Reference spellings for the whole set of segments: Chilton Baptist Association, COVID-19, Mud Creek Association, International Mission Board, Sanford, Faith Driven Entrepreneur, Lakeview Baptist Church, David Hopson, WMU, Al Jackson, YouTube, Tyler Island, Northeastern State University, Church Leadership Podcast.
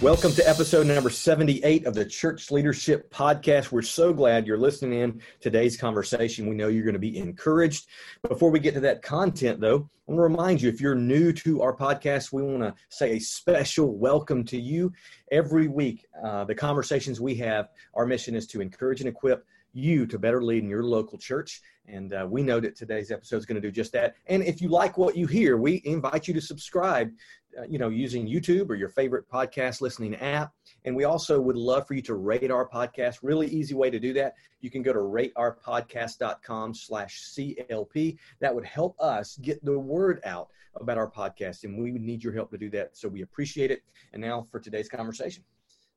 Welcome to episode number 78 of the Church Leadership Podcast. We're so glad you're listening in today's conversation. We know you're going to be encouraged. Before we get to that content, though, I want to remind you, if you're new to our podcast, we want to say a special welcome to you. Every week, the conversations we have, our mission is to encourage and equip you to better lead in your local church. And we know that today's episode is going to do just that. And if you like what you hear, we invite you to subscribe, using YouTube or your favorite podcast listening app. And we also would love for you to rate our podcast. Really easy way to do that. You can go to rateourpodcast.com/CLP. That would help us get the word out about our podcast. And we need your help to do that. So we appreciate it. And now for today's conversation.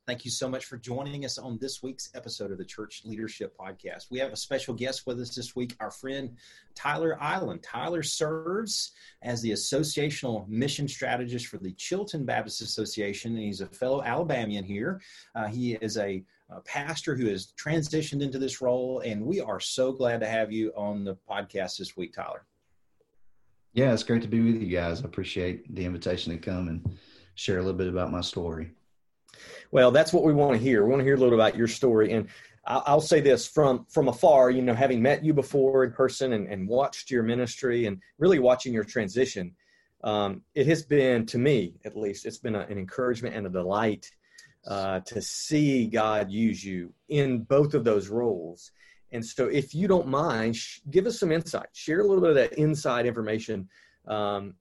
Thank you so much for joining us on this week's episode of the Church Leadership Podcast. We have a special guest with us this week, our friend Tyler Island. Tyler serves as the Associational Mission Strategist for the Chilton Baptist Association, and he's a fellow Alabamian here. He is a pastor who has transitioned into this role, and we are so glad to have you on the podcast this week, Tyler. Yeah, it's great to be with you guys. I appreciate the invitation to come and share a little bit about my story. Well, that's what we want to hear. We want to hear a little about your story. And I'll say this from afar, having met you before in person and watched your ministry and really watching your transition, it has been, to me at least, it's been an encouragement and a delight to see God use you in both of those roles. And so if you don't mind, give us some insight. Share a little bit of that inside information of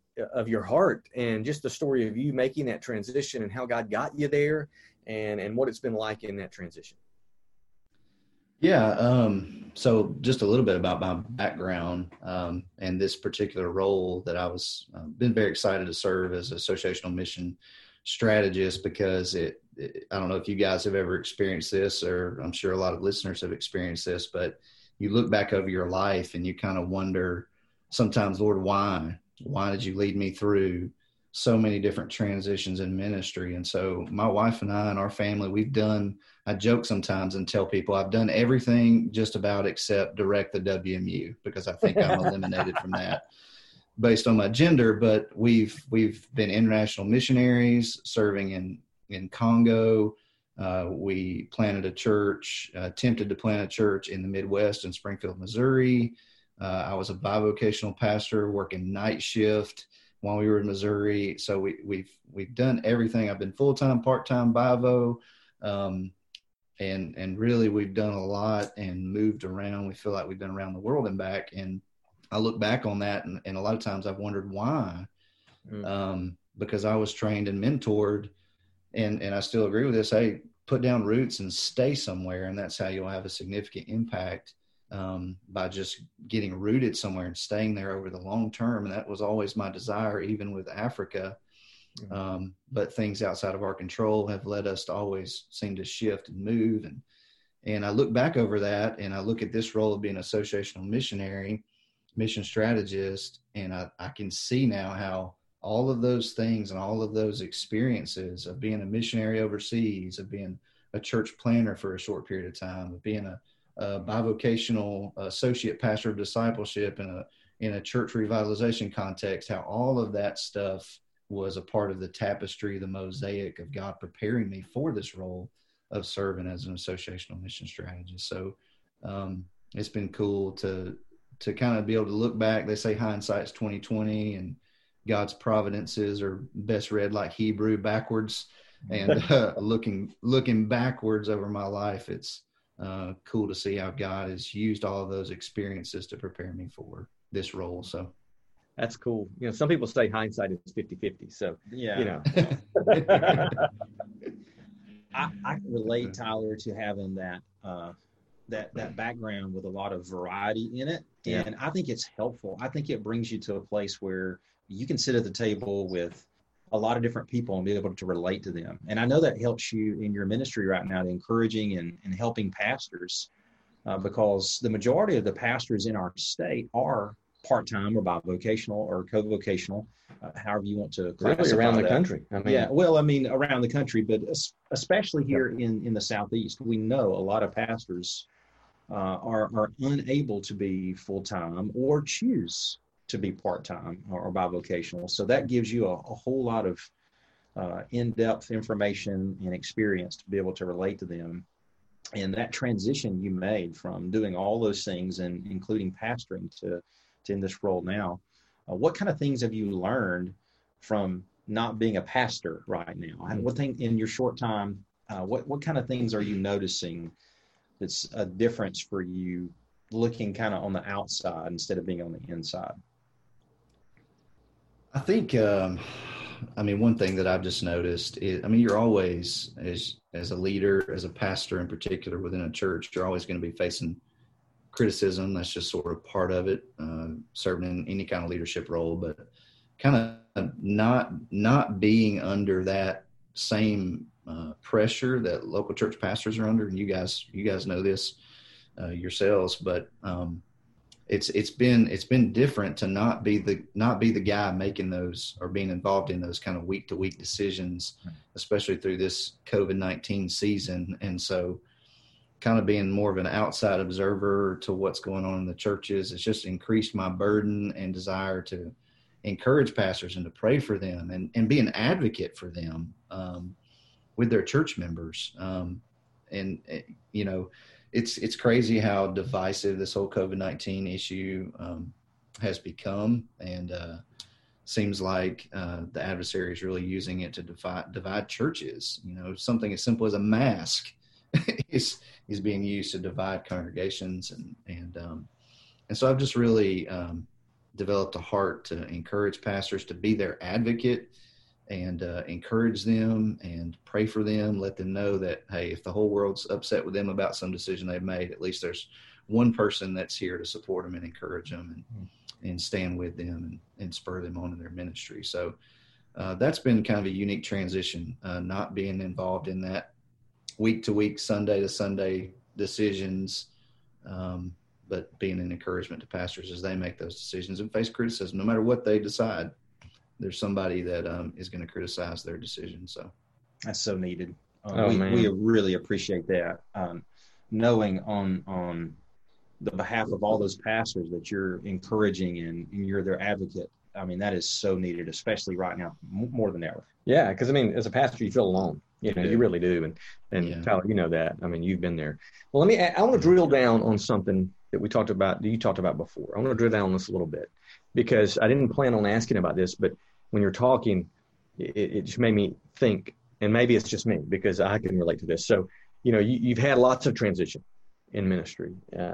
your heart and just the story of you making that transition and how God got you there and what it's been like in that transition. Yeah. So just a little bit about my background and this particular role that I was been very excited to serve as Associational Mission Strategist, because it I don't know if you guys have ever experienced this, or I'm sure a lot of listeners have experienced this, but you look back over your life and you kind of wonder sometimes, Lord, why did you lead me through so many different transitions in ministry? And so my wife and I and our family, I joke sometimes and tell people I've done everything just about except direct the WMU, because I think I'm eliminated from that based on my gender. But we've been international missionaries serving in Congo. We planted a church, attempted to plant a church in the Midwest in Springfield, Missouri. I was a bivocational pastor working night shift while we were in Missouri. So we've done everything. I've been full-time, part-time, bivo, and really we've done a lot and moved around. We feel like we've been around the world and back. And I look back on that, and a lot of times I've wondered why, because I was trained and mentored, and I still agree with this. Hey, put down roots and stay somewhere, and that's how you'll have a significant impact. By just getting rooted somewhere and staying there over the long term. And that was always my desire, even with Africa. But things outside of our control have led us to always seem to shift and move. And I look back over that, and I look at this role of being associational missionary, mission strategist, and I can see now how all of those things and all of those experiences of being a missionary overseas, of being a church planter for a short period of time, of being a bivocational associate pastor of discipleship in a church revitalization context, how all of that stuff was a part of the tapestry, the mosaic of God preparing me for this role of serving as an associational mission strategist. So it's been cool to kind of be able to look back. They say hindsight's 20/20, and God's providences are best read like Hebrew backwards. And looking backwards over my life, it's cool to see how God has used all of those experiences to prepare me for this role. So that's cool. Some people say hindsight is 50-50. So, yeah, I can relate, Tyler, to having that background with a lot of variety in it. And I think it's helpful. I think it brings you to a place where you can sit at the table with a lot of different people and be able to relate to them. And I know that helps you in your ministry right now, to encouraging and helping pastors because the majority of the pastors in our state are part-time or bivocational or co-vocational, however you want to classify that. Around the country. Around the country, but especially here in the Southeast, we know a lot of pastors are unable to be full-time or choose to be part-time or bivocational. So that gives you a whole lot of in-depth information and experience to be able to relate to them. And that transition you made from doing all those things and including pastoring to in this role now, what kind of things have you learned from not being a pastor right now? And what thing in your short time, what kind of things are you noticing that's a difference for you looking kind of on the outside instead of being on the inside? I think, one thing that I've just noticed is, you're always, as a leader, as a pastor in particular within a church, you're always going to be facing criticism. That's just sort of part of it, serving in any kind of leadership role, but kind of not being under that same pressure that local church pastors are under. And you guys know this yourselves, but it's been different to not be the guy making those or being involved in those kind of week to week decisions, especially through this COVID-19 season. And so kind of being more of an outside observer to what's going on in the churches, it's just increased my burden and desire to encourage pastors and to pray for them and be an advocate for them with their church members. It's crazy how divisive this whole COVID-19 issue has become, and seems like the adversary is really using it to divide churches. You know, something as simple as a mask is being used to divide congregations, and so I've just really developed a heart to encourage pastors to be their advocate and encourage them and pray for them. Let them know that, hey, if the whole world's upset with them about some decision they've made, at least there's one person that's here to support them and encourage them and stand with them and spur them on in their ministry. So that's been kind of a unique transition, not being involved in that week-to-week, Sunday-to-Sunday decisions, but being an encouragement to pastors as they make those decisions and face criticism. No matter what they decide, there's somebody that is going to criticize their decision. So that's so needed. We really appreciate that, knowing on the behalf of all those pastors that you're encouraging and you're their advocate. That is so needed, especially right now, more than ever. Yeah, because, as a pastor, you feel alone. You really do. And Tyler, you know that. You've been there. Well, I want to drill down on something that you talked about before. I want to drill down on this a little bit because I didn't plan on asking about this, but when you're talking, it just made me think, and maybe it's just me because I can relate to this. So, you've had lots of transition in ministry,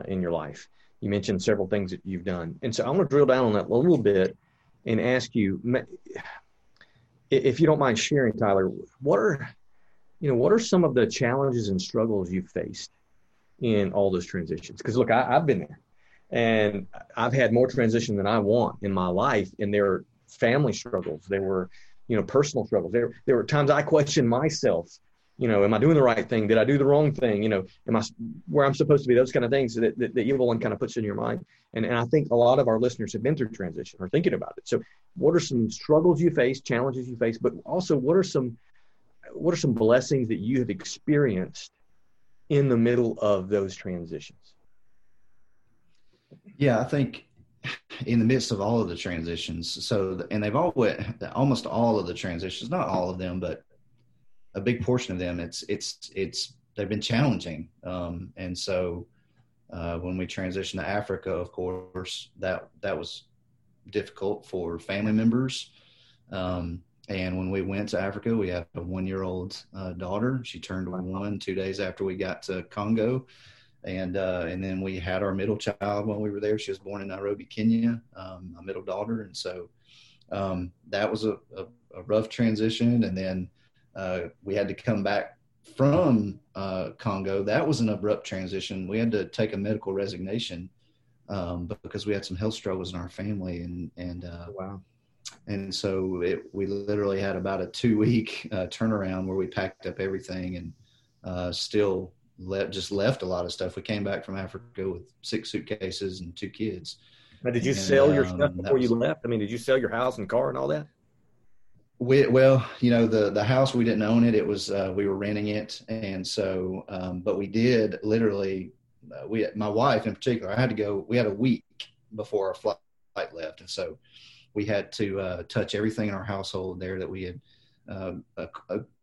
in your life. You mentioned several things that you've done. And so I want to drill down on that a little bit and ask you, if you don't mind sharing, Tyler, what are some of the challenges and struggles you've faced in all those transitions? Because look, I've been there, and I've had more transition than I want in my life. And there were family struggles. There were, personal struggles. There were times I questioned myself. Am I doing the right thing? Did I do the wrong thing? Am I where I'm supposed to be? Those kind of things that the evil one kind of puts in your mind. And I think a lot of our listeners have been through transition or thinking about it. So what are some struggles you face, challenges you face, but also what are some blessings that you have experienced in the middle of those transitions? Yeah, I think in the midst of all of the transitions, and they've almost all of the transitions, not all of them, but a big portion of them, they've been challenging. And so when we transitioned to Africa, of course, that was difficult for family members. And when we went to Africa, we had a 1-year-old daughter. She turned 1 2 days after we got to Congo. And then we had our middle child while we were there. She was born in Nairobi, Kenya, my middle daughter. And so that was a rough transition. And then we had to come back from Congo. That was an abrupt transition. We had to take a medical resignation because we had some health struggles in our family. Wow. And so we literally had about a 2-week turnaround where we packed up everything and still left a lot of stuff. We came back from Africa with 6 suitcases and 2 kids. Now, did you sell your stuff before you left? I mean, did you sell your house and car and all that? Well, you know, the house, we didn't own it. It was, we were renting it. And so, but we did literally, my wife in particular, we had a week before our flight left. And so we had to touch everything in our household there that we had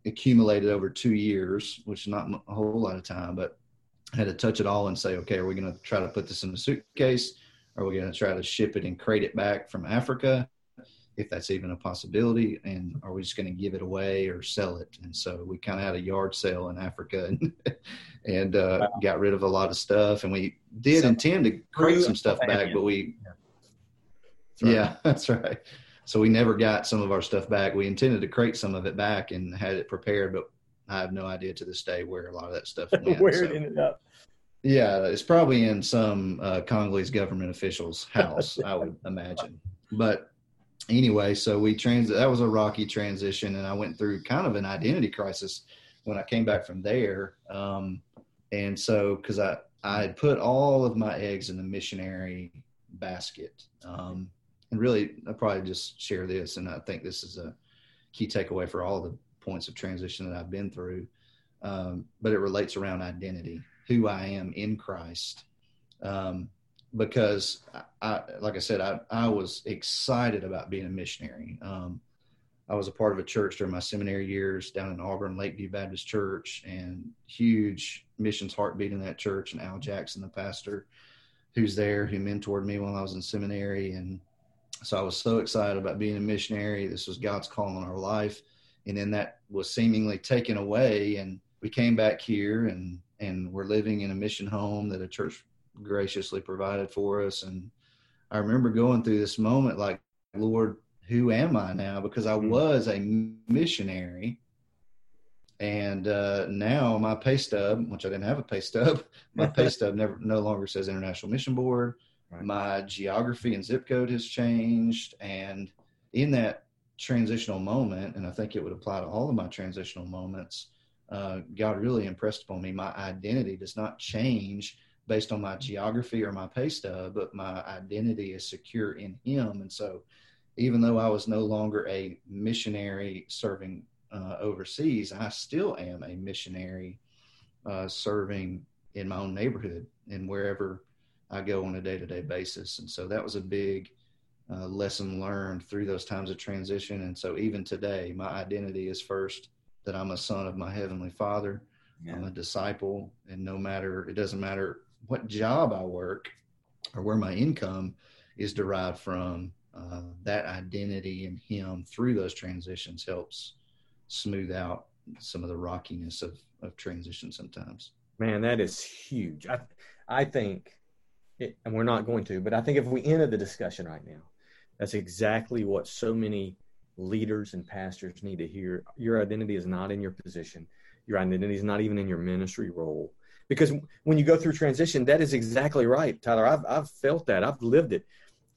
accumulated over 2 years, which is not a whole lot of time, but I had to touch it all and say, okay, are we going to try to put this in a suitcase? Are we going to try to ship it and crate it back from Africa, if that's even a possibility? And are we just going to give it away or sell it? And so we kind of had a yard sale in Africa and got rid of a lot of stuff. And we did intend to crate some stuff back, but that's right. So we never got some of our stuff back. We intended to crate some of it back and had it prepared, but I have no idea to this day where a lot of that stuff went. It ended up. Yeah, it's probably in some Congolese government official's house, I would imagine. But anyway, so that was a rocky transition, and I went through kind of an identity crisis when I came back from there. And so, because I had put all of my eggs in the missionary basket, and really, I probably just share this, and I think this is a key takeaway for all the points of transition that I've been through. But it relates around identity, who I am in Christ. Because I was excited about being a missionary. I was a part of a church during my seminary years down in Auburn, Lakeview Baptist Church, and huge missions heartbeat in that church. And Al Jackson, the pastor who's there, who mentored me while I was in seminary. And so I was so excited about being a missionary. This was God's call on our life. And then that was seemingly taken away. And we came back here and we're living in a mission home that a church graciously provided for us. And I remember going through this moment like, Lord, who am I now? Because I was a missionary. And now my pay stub, which I didn't have a pay stub, my pay stub no longer says International Mission Board. Right. My geography and zip code has changed. And in that transitional moment, and I think it would apply to all of my transitional moments, God really impressed upon me. My identity does not change based on my geography or my pay stub, but my identity is secure in Him. And so even though I was no longer a missionary serving overseas, I still am a missionary serving in my own neighborhood and wherever I go on a day-to-day basis. And so that was a big lesson learned through those times of transition. And so even today, my identity is first that I'm a son of my Heavenly Father. Yeah. I'm a disciple, and it doesn't matter what job I work or where my income is derived from, that identity in Him through those transitions helps smooth out some of the rockiness of transition sometimes. Man, that is huge. I think, and we're not going to, but I think if we ended the discussion right now, that's exactly what so many leaders and pastors need to hear. Your identity is not in your position. Your identity is not even in your ministry role. Because when you go through transition, that is exactly right, Tyler. I've felt that. I've lived it.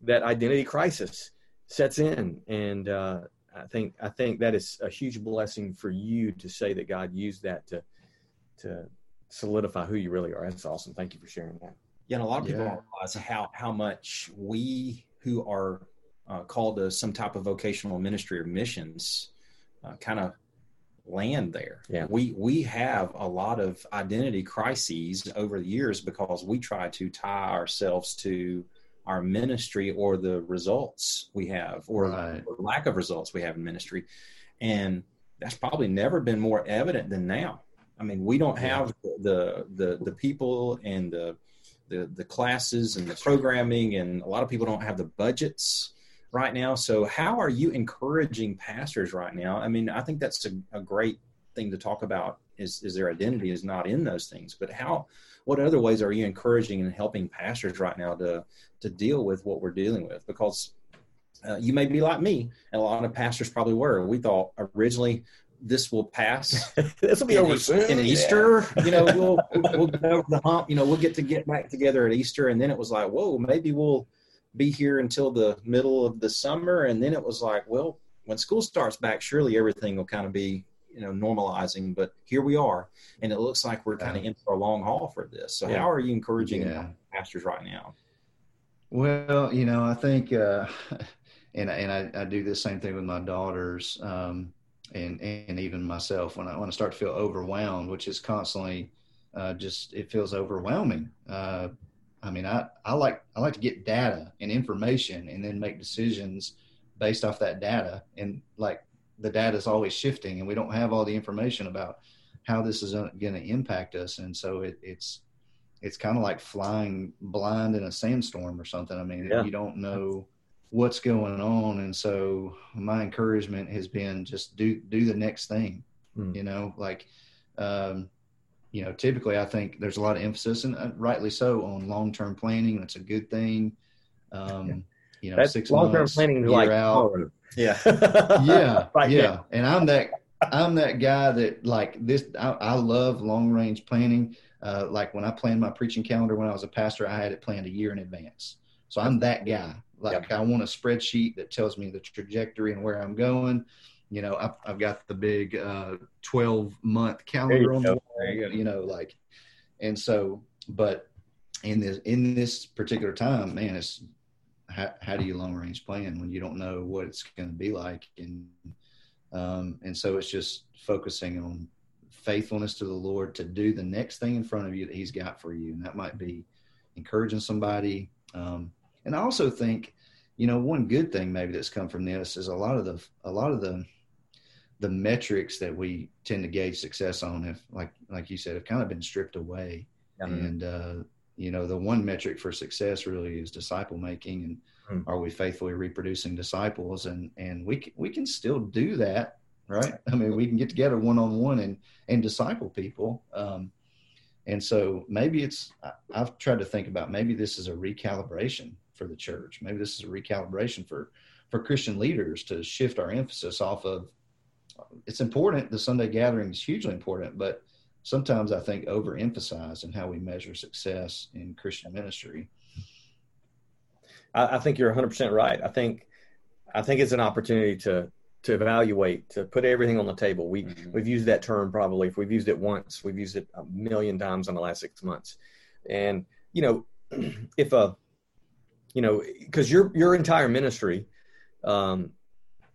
That identity crisis sets in. And I think that is a huge blessing for you to say that God used that to solidify who you really are. That's awesome. Thank you for sharing that. Yeah, and a lot of people don't realize how much we who are called to some type of vocational ministry or missions kind of land there. Yeah. We have a lot of identity crises over the years because we try to tie ourselves to our ministry or the results we have or lack of results we have in ministry. And that's probably never been more evident than now. I mean, we don't have the people and the classes and the programming, and a lot of people don't have the budgets right now. So how are you encouraging pastors right now? I mean, I think that's a great thing to talk about is their identity is not in those things, but what other ways are you encouraging and helping pastors right now to deal with what we're dealing with? Because you may be like me, and a lot of pastors probably were. We thought originally this will pass. This will be over soon. In Easter, you know, we'll get over the hump, you know, we'll get back together at Easter. And then it was like, whoa, maybe we'll be here until the middle of the summer. And then it was like, well, when school starts back, surely everything will kind of be normalizing, but here we are, and it looks like we're kind of in for a long haul for this. So how are you encouraging pastors right now? Well, I think, and I do the same thing with my daughters, and even myself when I start to feel overwhelmed, which is constantly, it feels overwhelming. I like to get data and information and then make decisions based off that data. And like the data is always shifting and we don't have all the information about how this is going to impact us. And so it's kind of like flying blind in a sandstorm or something. I mean, you don't know what's going on. And so my encouragement has been just do the next thing, typically I think there's a lot of emphasis, and rightly so, on long-term planning. That's a good thing. That's 6 months, long-term planning is like out. And I'm that guy that like this. I love long-range planning. Like when I planned my preaching calendar when I was a pastor, I had it planned a year in advance. So I'm that guy. Like I want a spreadsheet that tells me the trajectory and where I'm going. I've got the big 12-month calendar on the way, and so, but in this particular time, man, it's how do you long-range plan when you don't know what it's going to be like? And so it's just focusing on faithfulness to the Lord to do the next thing in front of you that He's got for you. And that might be encouraging somebody. And I also think, one good thing maybe that's come from this is a lot of the metrics that we tend to gauge success on have, like you said, have kind of been stripped away. Mm-hmm. And, the one metric for success really is disciple making, and are we faithfully reproducing disciples? And we can still do that, right? I mean, we can get together one-on-one and disciple people. And so maybe I've tried to think about, maybe this is a recalibration for the church. Maybe this is a recalibration for Christian leaders to shift our emphasis off of, it's important, the Sunday gathering is hugely important, but sometimes I think overemphasized in how we measure success in Christian ministry. I think you're 100% right. I think it's an opportunity to evaluate, to put everything on the table. We've used that term probably, if we've used it once, we've used it a million times in the last 6 months. And, because your entire ministry,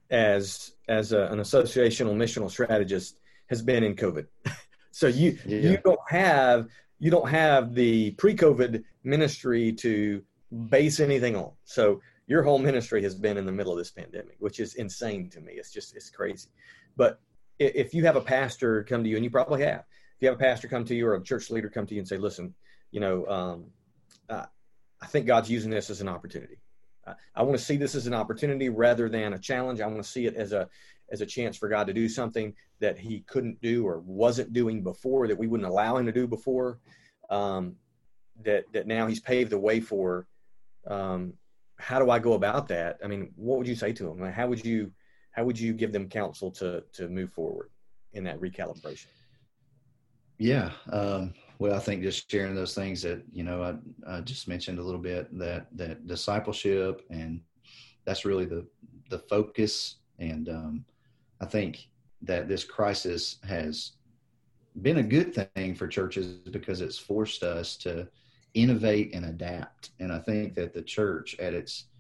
as an associational missional strategist, has been in COVID, so you don't have the pre-COVID ministry to base anything on. So your whole ministry has been in the middle of this pandemic, which is insane to me. It's crazy. But if you have a pastor come to you, and you probably have, if you have a pastor come to you or a church leader come to you and say, listen, I think God's using this as an opportunity. I want to see this as an opportunity rather than a challenge. I want to see it as a chance for God to do something that He couldn't do or wasn't doing before, that we wouldn't allow Him to do before, that now He's paved the way for. How do I go about that? I mean, what would you say to them? How would you give them counsel to move forward in that recalibration? Yeah. Well, I think just sharing those things that, I just mentioned a little bit, that discipleship, and that's really the focus. And I think that this crisis has been a good thing for churches because it's forced us to innovate and adapt. And I think that the church at its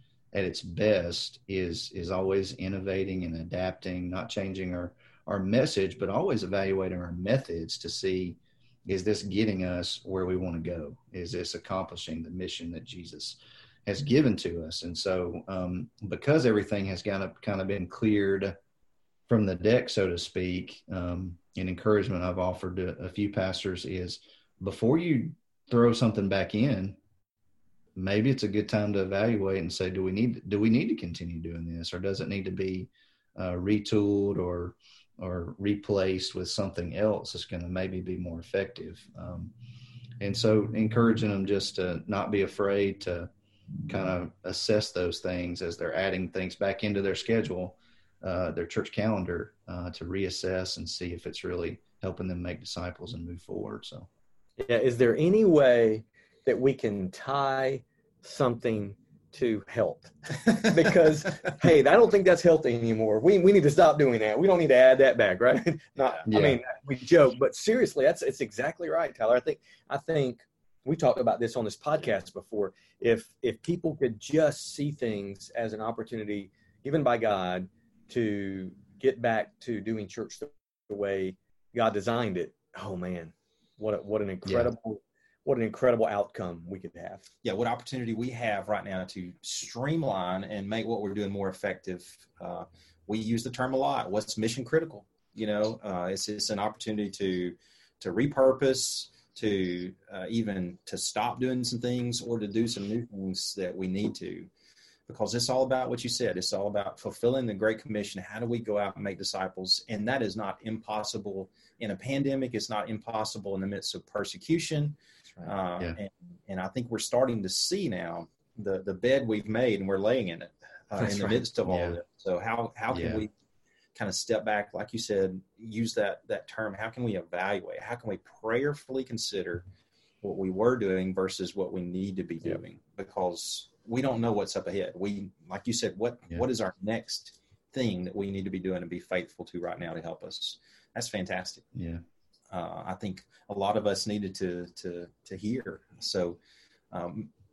best is always innovating and adapting, not changing our message, but always evaluating our methods to see, is this getting us where we want to go? Is this accomplishing the mission that Jesus has given to us? And so because everything has kind of been cleared from the deck, so to speak, an encouragement I've offered to a few pastors is, before you throw something back in, maybe it's a good time to evaluate and say, do we need to continue doing this? Or does it need to be retooled or replaced with something else that's going to maybe be more effective? And so encouraging them just to not be afraid to kind of assess those things as they're adding things back into their schedule, their church calendar, to reassess and see if it's really helping them make disciples and move forward. So, yeah. Is there any way that we can tie something to help because, hey, I don't think that's healthy anymore. We need to stop doing that. We don't need to add that back, right? I mean, we joke, but seriously, it's exactly right, Tyler. I think we talked about this on this podcast before. If people could just see things as an opportunity given by God to get back to doing church the way God designed it, oh man, what an incredible outcome we could have. Yeah, what opportunity we have right now to streamline and make what we're doing more effective. We use the term a lot. What's mission critical? You know, it's an opportunity to repurpose, to stop doing some things or to do some new things that we need to, because it's all about what you said. It's all about fulfilling the Great Commission. How do we go out and make disciples? And that is not impossible in a pandemic. It's not impossible in the midst of persecution. Right. And I think we're starting to see now the bed we've made, and we're laying in it in the midst of all of it. So how can we kind of step back, like you said, use that term? How can we evaluate? How can we prayerfully consider what we were doing versus what we need to be doing? Because we don't know what's up ahead. We, like you said, what is our next thing that we need to be doing and be faithful to right now to help us? That's fantastic. Yeah. I think a lot of us needed to hear. So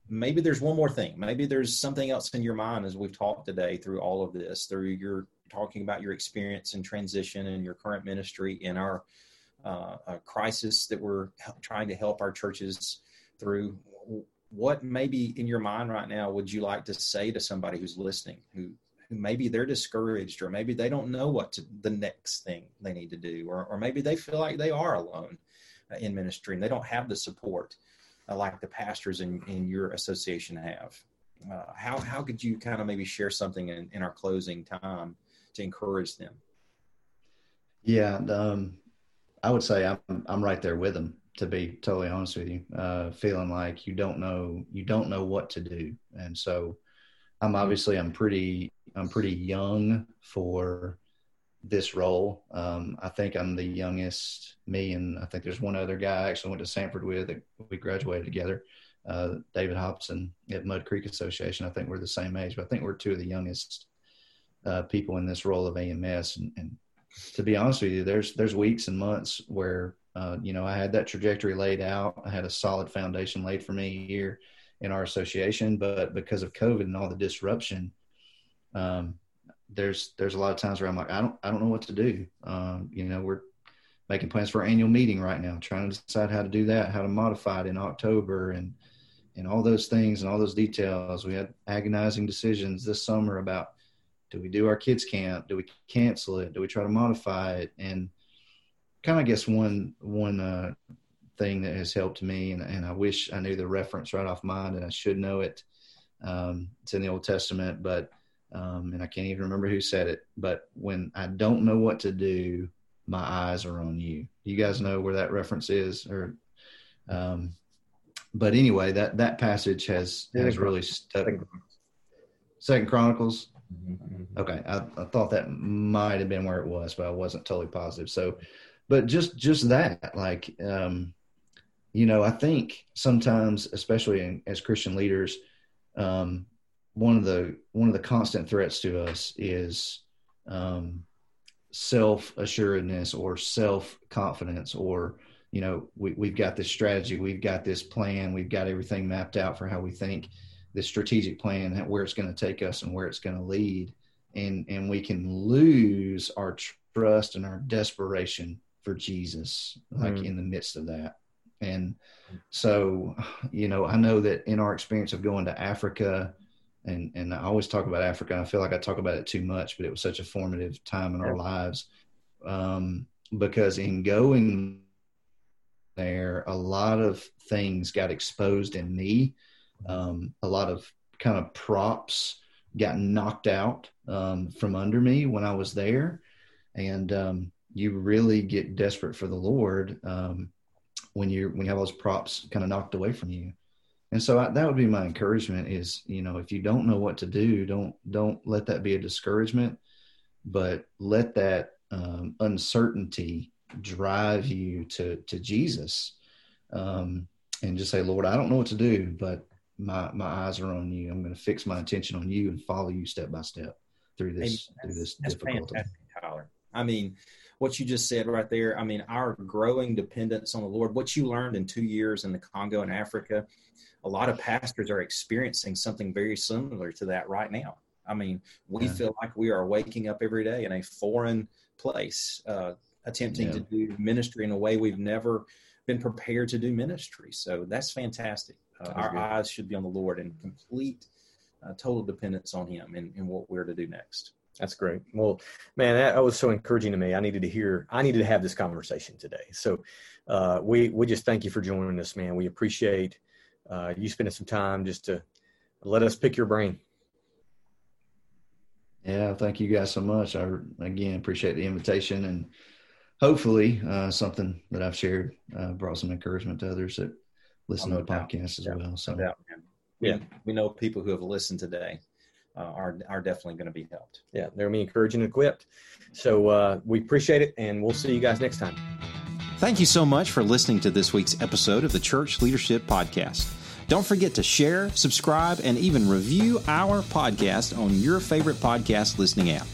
maybe there's one more thing. Maybe there's something else in your mind as we've talked today through all of this, through your talking about your experience and transition and your current ministry and our crisis that we're trying to help our churches through. What maybe in your mind right now would you like to say to somebody who's listening, who maybe they're discouraged, or maybe they don't know the next thing they need to do, or maybe they feel like they are alone in ministry and they don't have the support like the pastors in your association have? How could you kind of maybe share something in our closing time to encourage them? Yeah, I would say I'm right there with them, to be totally honest with you, feeling like you don't know what to do. And so I'm pretty young for this role. I think I'm the youngest me. And I think there's one other guy I actually went to Sanford with that we graduated together, David Hopson at Mud Creek Association. I think we're the same age, but I think we're two of the youngest people in this role of AMS. And to be honest with you, there's weeks and months where, I had that trajectory laid out. I had a solid foundation laid for me here in our association, but because of COVID and all the disruption, there's a lot of times where I'm like, I don't know what to do. We're making plans for our annual meeting right now, trying to decide how to do that, how to modify it in October and all those things and all those details. We had agonizing decisions this summer about, do we do our kids camp? Do we cancel it? Do we try to modify it? And kind of, I guess one thing that has helped me, and I wish I knew the reference right off mine, and I should know it. It's in the Old Testament, but and I can't even remember who said it. But when I don't know what to do, my eyes are on you. You guys know where that reference is, or? But anyway, that passage has really stuck. Second Chronicles. Okay, I thought that might have been where it was, but I wasn't totally positive. So. But just that, like, I think sometimes, especially as Christian leaders, one of the constant threats to us is self-assuredness or self-confidence, or, we've got this strategy, we've got this plan, we've got everything mapped out for how we think this strategic plan, where it's going to take us and where it's going to lead. And we can lose our trust and our desperation for Jesus, like in the midst of that. And so, I know that in our experience of going to Africa, and I always talk about Africa, I feel like I talk about it too much, but it was such a formative time in our lives. Because in going there, a lot of things got exposed in me. A lot of kind of props got knocked out from under me when I was there. And you really get desperate for the Lord when you have those props kind of knocked away from you. And so that would be my encouragement is, if you don't know what to do, don't let that be a discouragement, but let that uncertainty drive you to Jesus and just say, Lord, I don't know what to do, but my eyes are on you. I'm going to fix my attention on you and follow you step by step through this, that's difficulty. Fantastic, Tyler. I mean, what you just said right there, I mean, our growing dependence on the Lord, what you learned in 2 years in the Congo and Africa, a lot of pastors are experiencing something very similar to that right now. I mean, we feel like we are waking up every day in a foreign place, attempting to do ministry in a way we've never been prepared to do ministry. So that's fantastic. Our eyes should be on the Lord and complete, total dependence on Him in what we're to do next. That's great. Well, man, that was so encouraging to me. I needed to have this conversation today. So we just thank you for joining us, man. We appreciate you spending some time just to let us pick your brain. Yeah, thank you guys so much. I, again, appreciate the invitation, and hopefully something that I've shared brought some encouragement to others that listen to the podcast as well. So we know people who have listened today are definitely going to be helped. Yeah, they're going to be encouraged and equipped. So we appreciate it, and we'll see you guys next time. Thank you so much for listening to this week's episode of the Church Leadership Podcast. Don't forget to share, subscribe, and even review our podcast on your favorite podcast listening app.